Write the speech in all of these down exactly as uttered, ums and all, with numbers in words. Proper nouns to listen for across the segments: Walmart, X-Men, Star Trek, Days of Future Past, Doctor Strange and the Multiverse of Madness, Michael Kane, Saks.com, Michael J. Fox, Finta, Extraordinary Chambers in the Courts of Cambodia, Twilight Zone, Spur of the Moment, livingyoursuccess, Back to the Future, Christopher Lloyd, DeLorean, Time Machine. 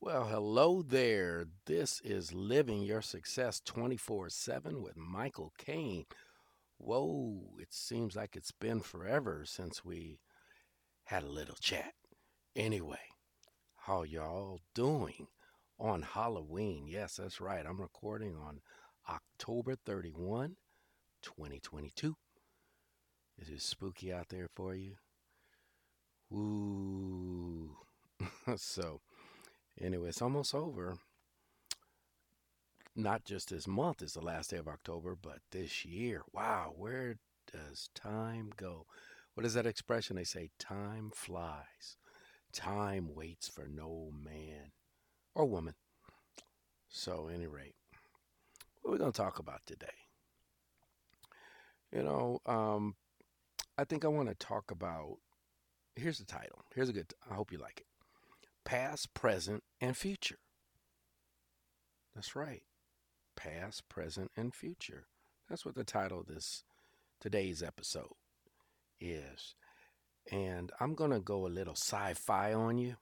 Well, hello there. This is Living Your Success twenty-four seven with Michael Kane. Whoa, it seems like it's been forever since we had a little chat. Anyway, how y'all doing on Halloween? Yes, that's right. I'm recording on October thirty-first, twenty twenty-two. Is it spooky out there for you? Ooh. So... anyway, it's almost over. Not just this month is the last day of October, but this year. Wow, where does time go? What is that expression? They say time flies. Time waits for no man or woman. So at any rate, what are we going to talk about today? You know, um, I think I want to talk about, here's the title. Here's a good, I hope you like it. Past, present, and future. That's right. Past, present, and future. That's what the title of this today's episode is. And I'm going to go a little sci-fi on you.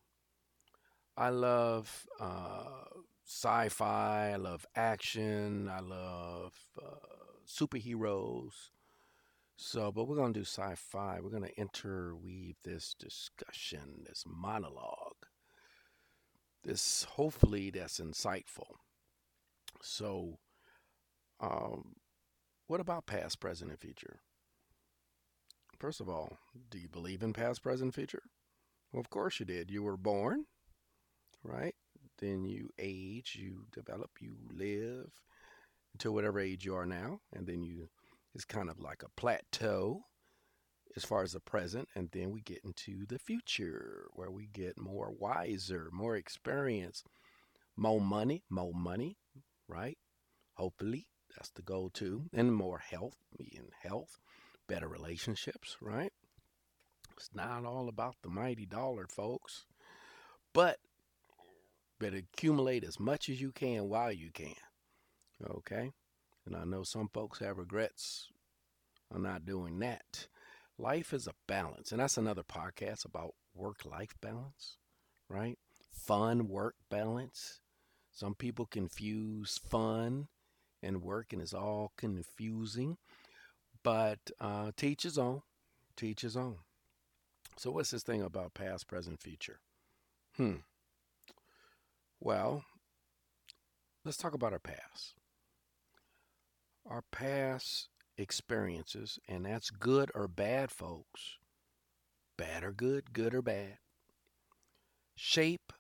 I love uh, sci-fi. I love action. I love uh, superheroes. So, but we're going to do sci-fi. We're going to interweave this discussion, this monologue. This, hopefully, that's insightful. So, um, what about past, present, and future? First of all, do you believe in past, present, and future? Well, of course you did. You were born, right? Then you age, you develop, you live until whatever age you are now. And then you, it's kind of like a plateau as far as the present, and then we get into the future where we get more wiser, more experience, more money, more money, right? Hopefully, that's the goal too. And more health, being health, better relationships, right? It's not all about the mighty dollar, folks. But better accumulate as much as you can while you can, okay? And I know some folks have regrets on not doing that. Life is a balance, and that's another podcast about work-life balance, right? Fun work balance. Some people confuse fun and work, and it's all confusing. But uh, teach his own, teach his own. So what's this thing about past, present, future? Hmm. Well, let's talk about our past. Our past experiences, and that's good or bad, folks. Bad or good, good or bad. Shape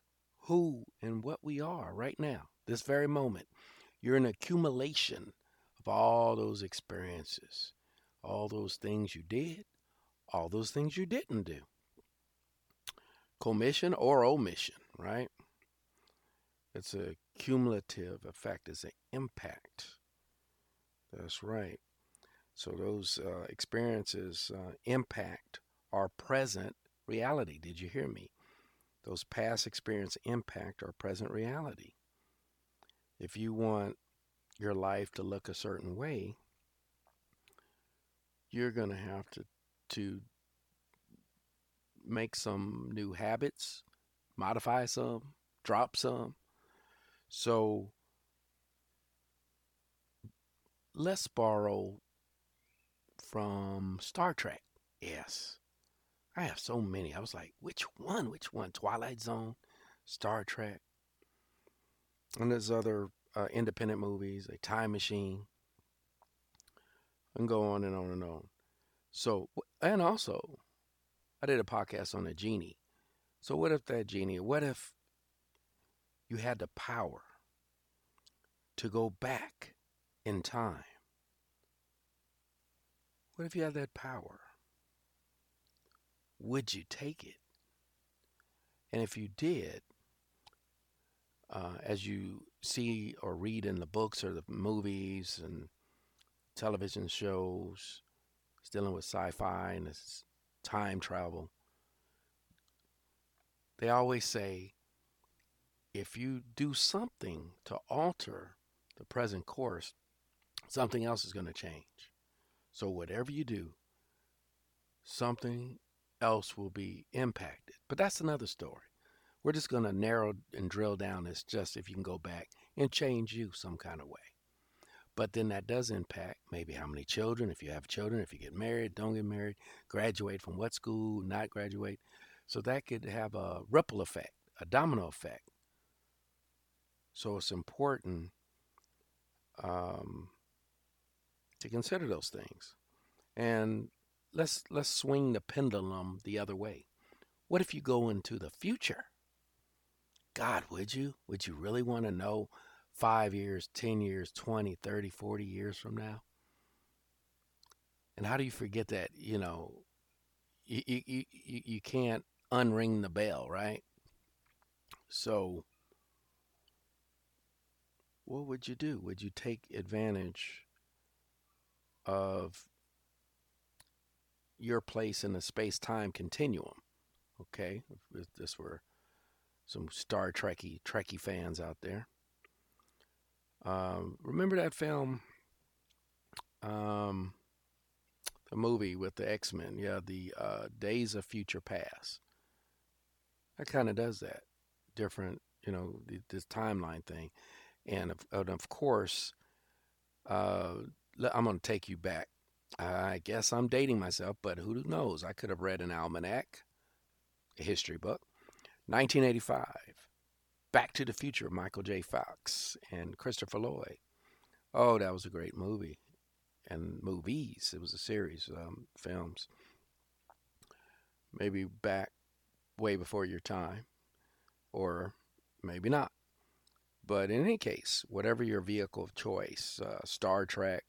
who and what we are right now, this very moment. You're an accumulation of all those experiences, all those things you did, all those things you didn't do. Commission or omission, right? It's a cumulative effect. It's an impact. That's right. So those uh, experiences uh, impact our present reality. Did you hear me? Those past experiences impact our present reality. If you want your life to look a certain way, you're going to have to to make some new habits, modify some, drop some. So let's borrow from Star Trek. Yes. I have so many. I was like, which one? Which one? Twilight Zone, Star Trek. And there's other uh, independent movies, like Time Machine. And go on and on and on. So, and also, I did a podcast on a genie. So what if that genie, what if you had the power to go back in time? What if you had that power? Would you take it? And if you did, uh, as you see or read in the books or the movies and television shows, it's dealing with sci-fi and it's time travel, they always say, if you do something to alter the present course, something else is going to change. So whatever you do, something else will be impacted. But that's another story. We're just going to narrow and drill down. It's just if you can go back and change you some kind of way. But then that does impact maybe how many children, if you have children, if you get married, don't get married, graduate from what school, not graduate. So that could have a ripple effect, a domino effect. So it's important um, to consider those things. And let's let's swing the pendulum the other way. What if you go into the future? God, would you? Would you really want to know five years, ten years, twenty, thirty, forty years from now? And how do you forget that, you know, you you you, you can't unring the bell, right? So what would you do? Would you take advantage of your place in the space-time continuum? Okay, if this were some Star Trekky Trekky fans out there. Um, remember that film, um, the movie with the X-Men? Yeah, the uh, Days of Future Past. That kind of does that. Different, you know, this timeline thing. And of, and of course, uh, I'm going to take you back. I guess I'm dating myself, but who knows? I could have read an almanac, a history book. nineteen eighty-five. Back to the Future, Michael J. Fox and Christopher Lloyd. Oh, that was a great movie. And movies. It was a series of um, films. Maybe back way before your time. Or maybe not. But in any case, whatever your vehicle of choice, uh, Star Trek,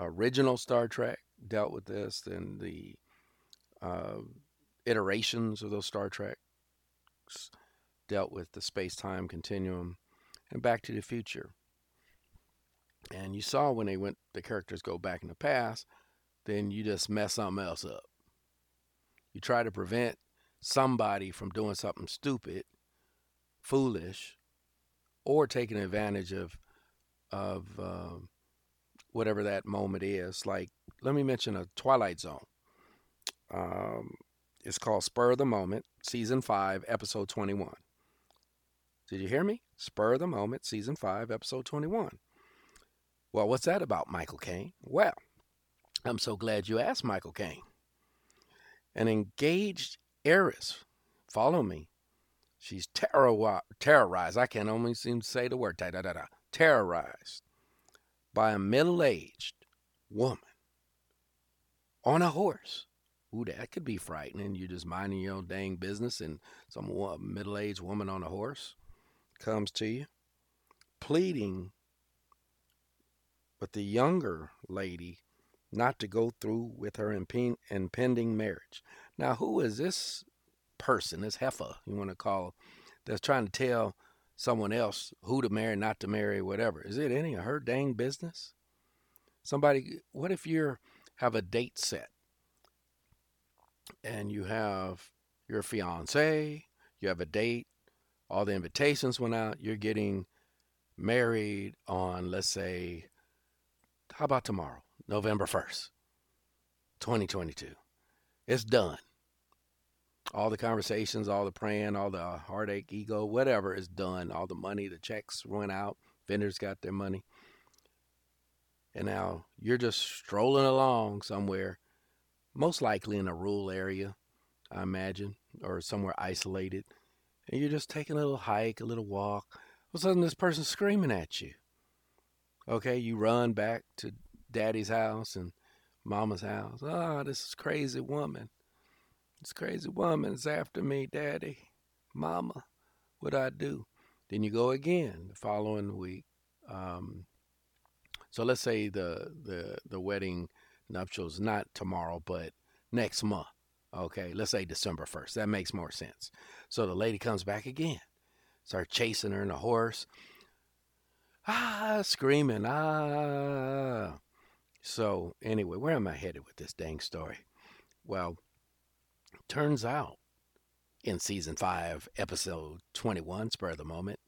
original Star Trek dealt with this. Then the uh, iterations of those Star Treks dealt with the space-time continuum, and Back to the Future. And you saw when they went, the characters go back in the past, then you just mess something else up. You try to prevent somebody from doing something stupid, foolish, or taking advantage of of uh, whatever that moment is. Like, let me mention a Twilight Zone. Um, it's called Spur of the Moment, Season five, Episode twenty-one. Did you hear me? Spur of the Moment, Season five, Episode twenty-one. Well, what's that about, Michael Kane? Well, I'm so glad you asked, Michael Kane. An engaged heiress, follow me. She's terror- terrorized. I can't only seem to say the word. Da, da, da, da, terrorized by a middle-aged woman on a horse. Ooh, that could be frightening. You're just minding your own dang business and some middle-aged woman on a horse comes to you, pleading with the younger lady not to go through with her impen- impending marriage. Now, who is this person, this heifer, you want to call, that's trying to tell someone else who to marry, not to marry, whatever? Is it any of her dang business? Somebody, what if you have a date set and you have your fiance, you have a date, all the invitations went out. You're getting married on, let's say, how about tomorrow, November first, twenty twenty-two. It's done. All the conversations, all the praying, all the heartache, ego, whatever is done. All the money, the checks went out. Vendors got their money. And now you're just strolling along somewhere, most likely in a rural area, I imagine, or somewhere isolated. And you're just taking a little hike, a little walk. All of a sudden, this person's screaming at you. Okay, you run back to daddy's house and mama's house. Oh, this is crazy woman. This crazy woman's after me, daddy, mama. What do I do? Then you go again the following week. Um, so let's say the the the wedding nuptials not tomorrow, but next month. Okay, let's say December first. That makes more sense. So the lady comes back again. Start chasing her and the horse. Ah, screaming. Ah. So anyway, where am I headed with this dang story? Well, turns out in Season five, Episode twenty-one, Spur of the Moment,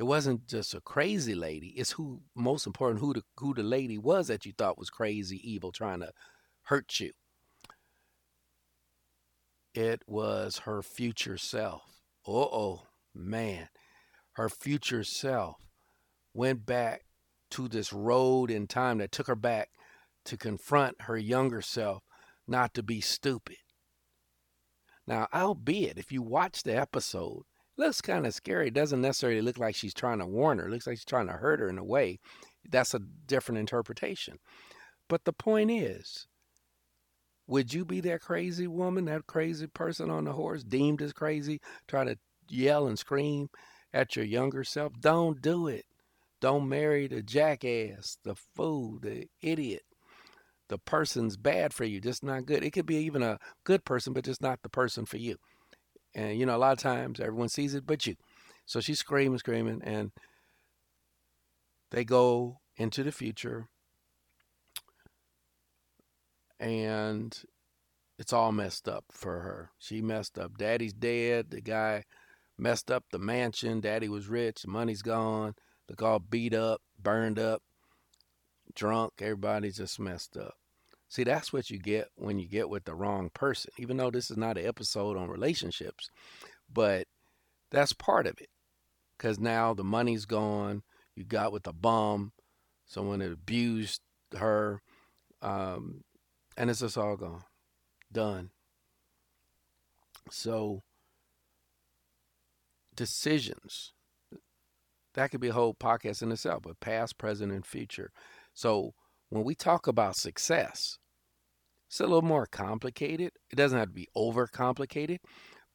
it wasn't just a crazy lady. It's who, most important, who the, who the lady was that you thought was crazy, evil, trying to hurt you. It was her future self. Uh-oh, man. Her future self went back to this road in time that took her back to confront her younger self, not to be stupid. Now, albeit, if you watch the episode, it looks kind of scary. It doesn't necessarily look like she's trying to warn her. It looks like she's trying to hurt her in a way. That's a different interpretation. But the point is, would you be that crazy woman, that crazy person on the horse, deemed as crazy, trying to yell and scream at your younger self? Don't do it. Don't marry the jackass, the fool, the idiot. The person's bad for you, just not good. It could be even a good person, but just not the person for you. And, you know, a lot of times everyone sees it but you. So she's screaming, screaming, and they go into the future, and it's all messed up for her. She messed up. Daddy's dead. The guy messed up the mansion. Daddy was rich. The money's gone. They're all beat up, burned up, drunk. Everybody's just messed up. See, that's what you get when you get with the wrong person, even though this is not an episode on relationships, but that's part of it. Because now the money's gone. You got with a bum, someone that abused her, um, and it's just all gone. Done. So, decisions. That could be a whole podcast in itself, but past, present, and future. So, when we talk about success, it's a little more complicated. It doesn't have to be overcomplicated,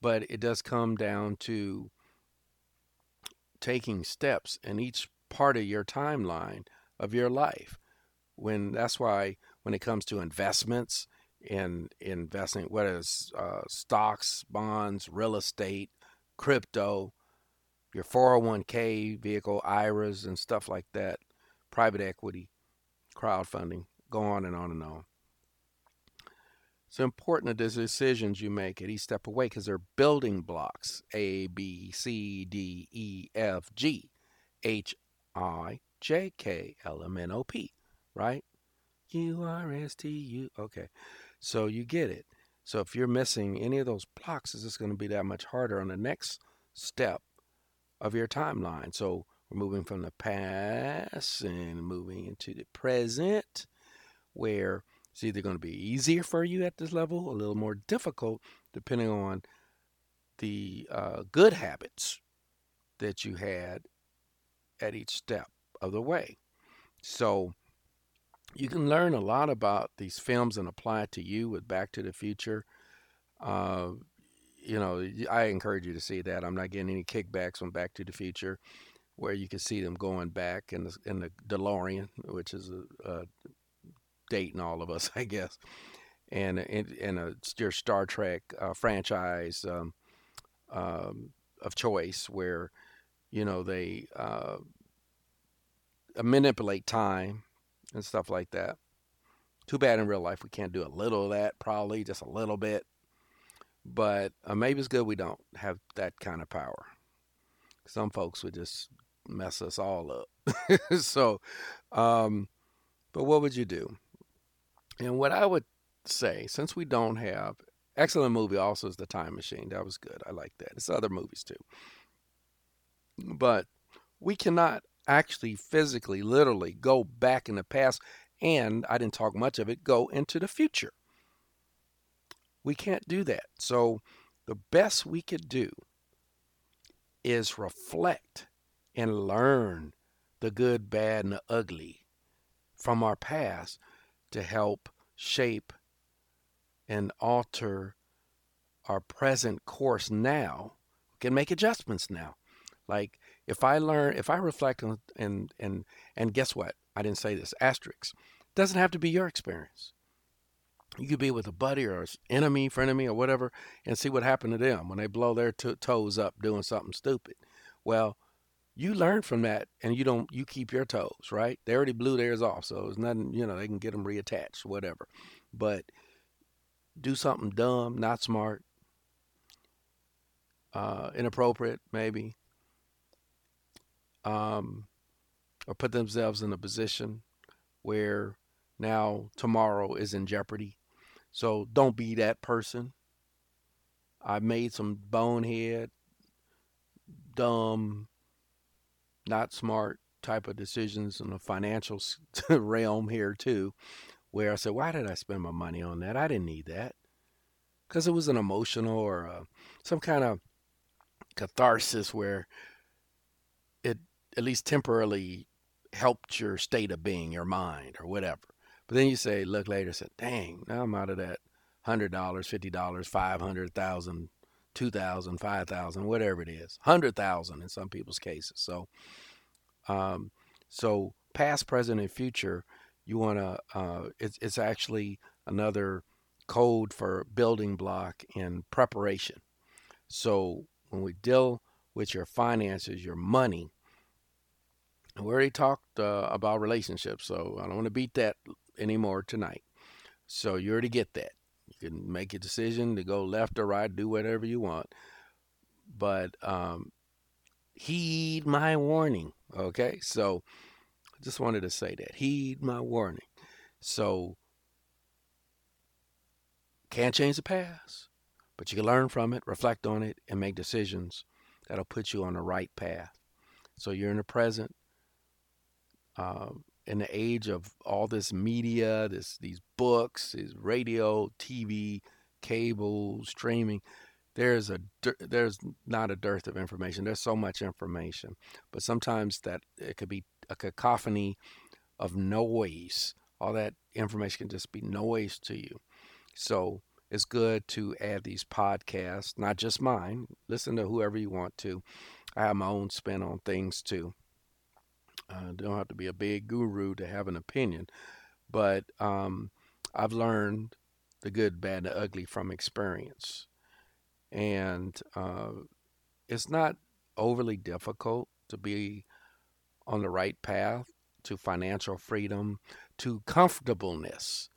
but it does come down to taking steps in each part of your timeline of your life. When that's why when it comes to investments and investing, whether it's uh, stocks, bonds, real estate, crypto, your four oh one k, vehicle, I R As, and stuff like that, private equity, crowdfunding, go on and on and on. It's important that the decisions you make at each step away, because they're building blocks. A, B, C, D, E, F, G, H, I, J, K, L, M, N, O, P, right? U, R, S, T, U. Okay. So you get it. So if you're missing any of those blocks, it's just going to be that much harder on the next step of your timeline. So we're moving from the past and moving into the present, where it's either going to be easier for you at this level, a little more difficult, depending on the uh, good habits that you had at each step of the way. So you can learn a lot about these films and apply it to you with Back to the Future. Uh, you know, I encourage you to see that. I'm not getting any kickbacks on Back to the Future, where you can see them going back in the, in the DeLorean, which is a, a dating all of us, I guess, and and a your Star Trek uh, franchise um, um, of choice, where you know they uh, manipulate time and stuff like that. Too bad in real life we can't do a little of that, probably just a little bit, but uh, maybe it's good we don't have that kind of power. Some folks would just mess us all up. so, um, but what would you do? And what I would say, since we don't have, excellent movie also is The Time Machine. That was good. I like that. It's other movies too. But we cannot actually physically, literally go back in the past. And I didn't talk much of it, go into the future. We can't do that. So the best we could do is reflect and learn the good, bad, and the ugly from our past to help shape and alter our present course now. We can make adjustments now. Like if I learn, if I reflect on, and, and, and guess what? I didn't say this, asterisk. It doesn't have to be your experience. You could be with a buddy or an enemy, frenemy, or whatever, and see what happened to them when they blow their to- toes up doing something stupid. Well, you learn from that, and you don't. You keep your toes, right? They already blew theirs off, so it's nothing. You know, they can get them reattached, whatever. But do something dumb, not smart, uh, inappropriate, maybe, um, or put themselves in a position where now tomorrow is in jeopardy. So don't be that person. I made some bonehead, dumb, not smart type of decisions in the financial realm here too, where I said, why did I spend my money on that? I didn't need that. Because it was an emotional or uh, some kind of catharsis where it at least temporarily helped your state of being, your mind or whatever. But then you say, look later, said, dang, now I'm out of that one hundred dollars, fifty dollars, five hundred dollars, one thousand dollars, two thousand dollars, five thousand dollars, whatever it is, one hundred thousand dollars in some people's cases. So, um, so past, present, and future, you want to, uh, it's, it's actually another code for building block in preparation. So when we deal with your finances, your money, we already talked uh, about relationships, so I don't want to beat that anymore tonight. So you already get that. You can make a decision to go left or right, do whatever you want. But um, heed my warning, okay? So I just wanted to say that. Heed my warning. So can't change the past, but you can learn from it, reflect on it, and make decisions that'll put you on the right path. So you're in the present. Uh, in the age of all this media, this these books, this radio, T V, cable, streaming, there's a there's not a dearth of information. There's so much information, but sometimes that it could be a cacophony of noise. All that information can just be noise to you. So it's good to add these podcasts, not just mine. Listen to whoever you want to. I have my own spin on things too. Uh, don't have to be a big guru to have an opinion, but um, I've learned the good, bad, and the ugly from experience, and uh, it's not overly difficult to be on the right path to financial freedom, to comfortableness.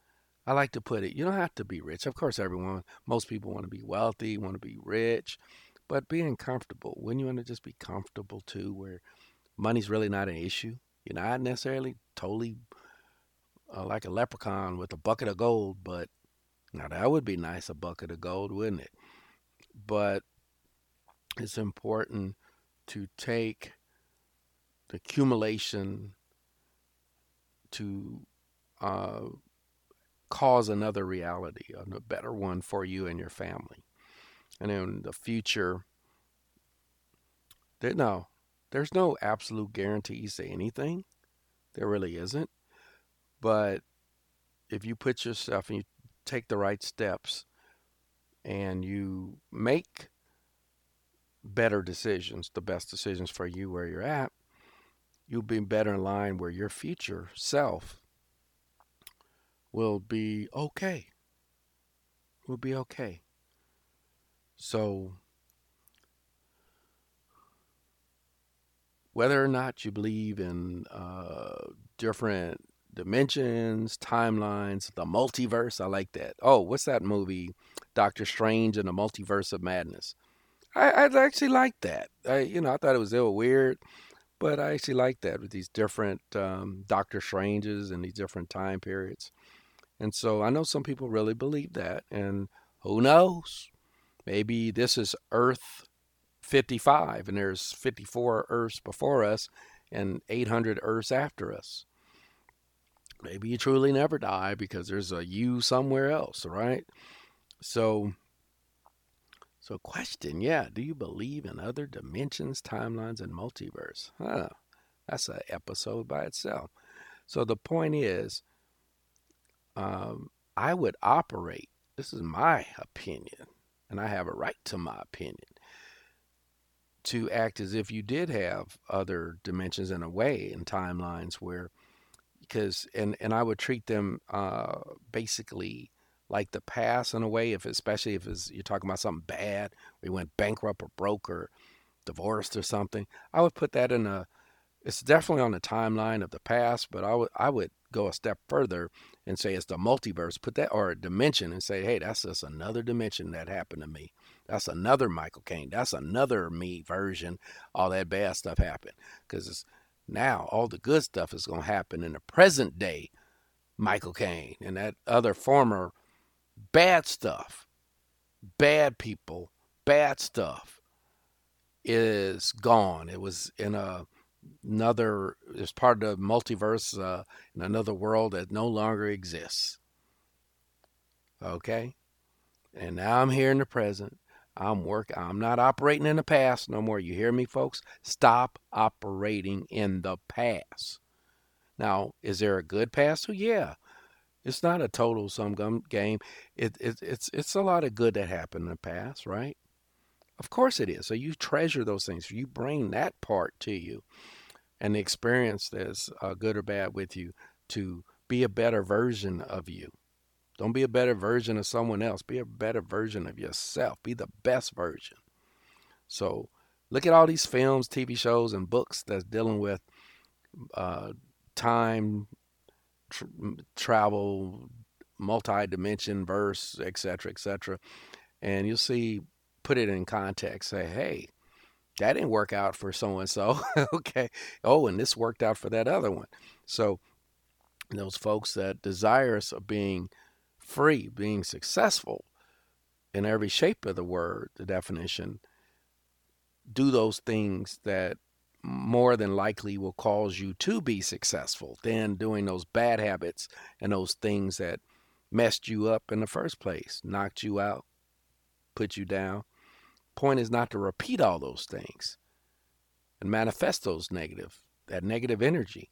I like to put it, you don't have to be rich. Of course, everyone, most people want to be wealthy, want to be rich, but being comfortable, when you want to just be comfortable too, where money's really not an issue. You're not necessarily totally uh, like a leprechaun with a bucket of gold, but now that would be nice, a bucket of gold, wouldn't it? But it's important to take the accumulation to uh, cause another reality, a better one for you and your family. And in the future, there, no. There's no absolute guarantees to anything. There really isn't. But if you put yourself and you take the right steps and you make better decisions, the best decisions for you where you're at, you'll be better in line where your future self will be okay. Will be okay. So whether or not you believe in uh, different dimensions, timelines, the multiverse, I like that. Oh, what's that movie, Doctor Strange and the Multiverse of Madness? I, I actually like that. I, you know, I thought it was a little weird, but I actually like that with these different um, Doctor Stranges and these different time periods. And so I know some people really believe that. And who knows? Maybe this is Earth fifty-five, and there's fifty-four Earths before us and eight hundred Earths after us. Maybe you truly never die because there's a you somewhere else, right? So, so question, yeah, do you believe in other dimensions, timelines, and multiverse? Huh, that's an episode by itself. So the point is, um, I would operate, this is my opinion, and I have a right to my opinion, to act as if you did have other dimensions in a way and timelines where, because, and, and I would treat them uh, basically like the past in a way, if especially if it's, you're talking about something bad, we went bankrupt or broke or divorced or something. I would put that in a, it's definitely on the timeline of the past, but I would I would go a step further and say it's the multiverse, put that, or a dimension, and say, hey, that's just another dimension that happened to me. That's another Michael Kane. That's another me version. All that bad stuff happened. Because now all the good stuff is going to happen in the present day Michael Kane. And that other former bad stuff, bad people, bad stuff is gone. It was in a, another, it's part of the multiverse, uh, in another world that no longer exists. Okay? And now I'm here in the present. I'm work. I'm not operating in the past no more. You hear me, folks? Stop operating in the past. Now, is there a good past? Well, yeah. It's not a total sum game. It, it, it's it's a lot of good that happened in the past, right? Of course it is. So you treasure those things. You bring that part to you and the experience that's uh, good or bad with you to be a better version of you. Don't be a better version of someone else. Be a better version of yourself. Be the best version. So look at all these films, T V shows, and books that's dealing with uh, time Tr- travel, multi-dimension, verse, et cetera, et cetera, and you'll see, put it in context. Say, hey, that didn't work out for so and so. Okay. Oh, and this worked out for that other one. So those folks that desirous of being free, being successful in every shape of the word, the definition, do those things that more than likely will cause you to be successful than doing those bad habits and those things that messed you up in the first place, knocked you out, put you down. Point is not to repeat all those things and manifest those negative, that negative energy.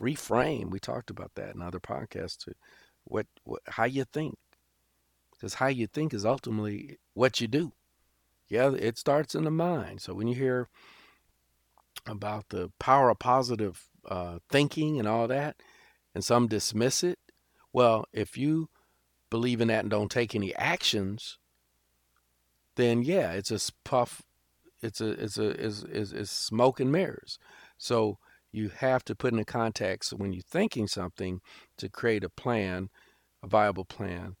Reframe. We talked about that in other podcasts too. What, what how you think, because how you think is ultimately what you do. Yeah, it starts in the mind. So when you hear about the power of positive uh, thinking and all that, and some dismiss it. Well, if you believe in that and don't take any actions, then yeah, it's a puff, it's a it's a is is is smoke and mirrors. So you have to put in the context when you're thinking something to create a plan, a viable plan,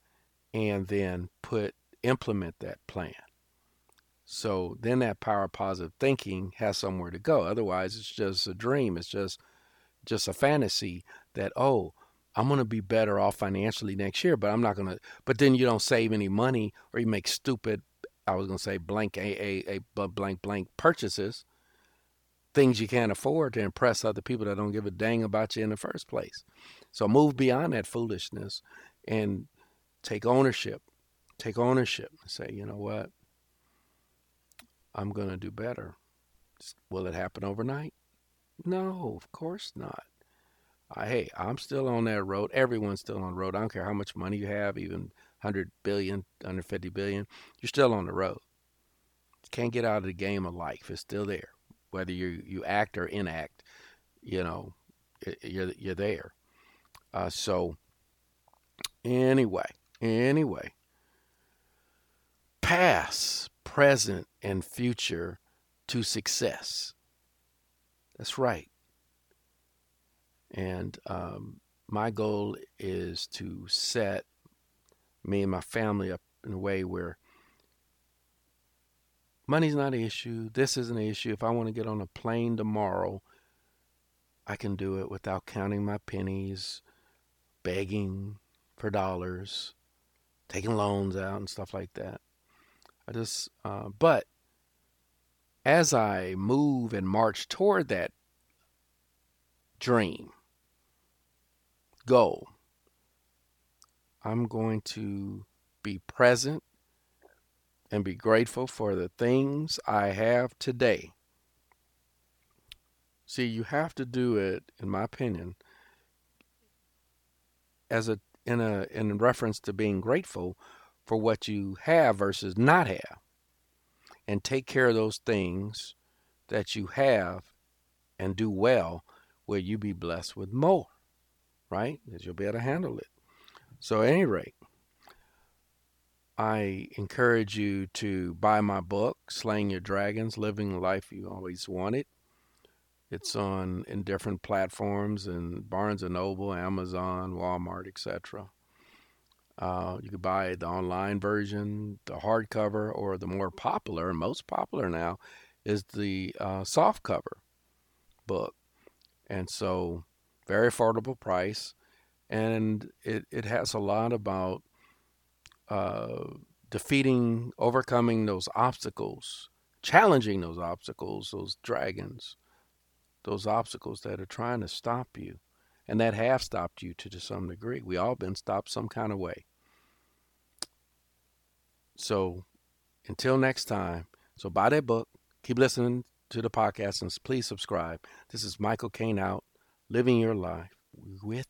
and then put implement that plan. So then that power of positive thinking has somewhere to go. Otherwise, it's just a dream. It's just just a fantasy that, oh, I'm going to be better off financially next year, but I'm not going to. But then you don't save any money or you make stupid, I was going to say blank, a, a, a, blank, blank purchases, things you can't afford to impress other people that don't give a dang about you in the first place. So move beyond that foolishness and take ownership. Take ownership and say, you know what? I'm going to do better. Will it happen overnight? No, of course not. I, hey, I'm still on that road. Everyone's still on the road. I don't care how much money you have, even one hundred billion dollars, one hundred fifty billion dollars. You're still on the road. You can't get out of the game of life. It's still there. Whether you, you act or inact, you know, you're, you're there. Uh, so anyway, anyway, pass. Present and future to success. That's right. And um, my goal is to set me and my family up in a way where money's not an issue. This isn't an issue. If I want to get on a plane tomorrow, I can do it without counting my pennies, begging for dollars, taking loans out and stuff like that. I just, uh, but as I move and march toward that dream, goal, I'm going to be present and be grateful for the things I have today. See, you have to do it, in my opinion, as a in a in reference to being grateful for what you have versus not have, and take care of those things that you have and do well where you be blessed with more, right? Because you'll be able to handle it. So at any rate, I encourage you to buy my book, Slaying Your Dragons, Living the Life You Always Wanted. It's on in different platforms and Barnes and Noble, Amazon, Walmart, et cetera. Uh, you could buy the online version, the hardcover, or the more popular, most popular now, is the uh, softcover book. And so, very affordable price. And it, it has a lot about uh, defeating, overcoming those obstacles, challenging those obstacles, those dragons, those obstacles that are trying to stop you and that have stopped you to, to some degree. We all been stopped some kind of way. So until next time, so buy that book, keep listening to the podcast, and please subscribe. This is Michael Kane out, living your life with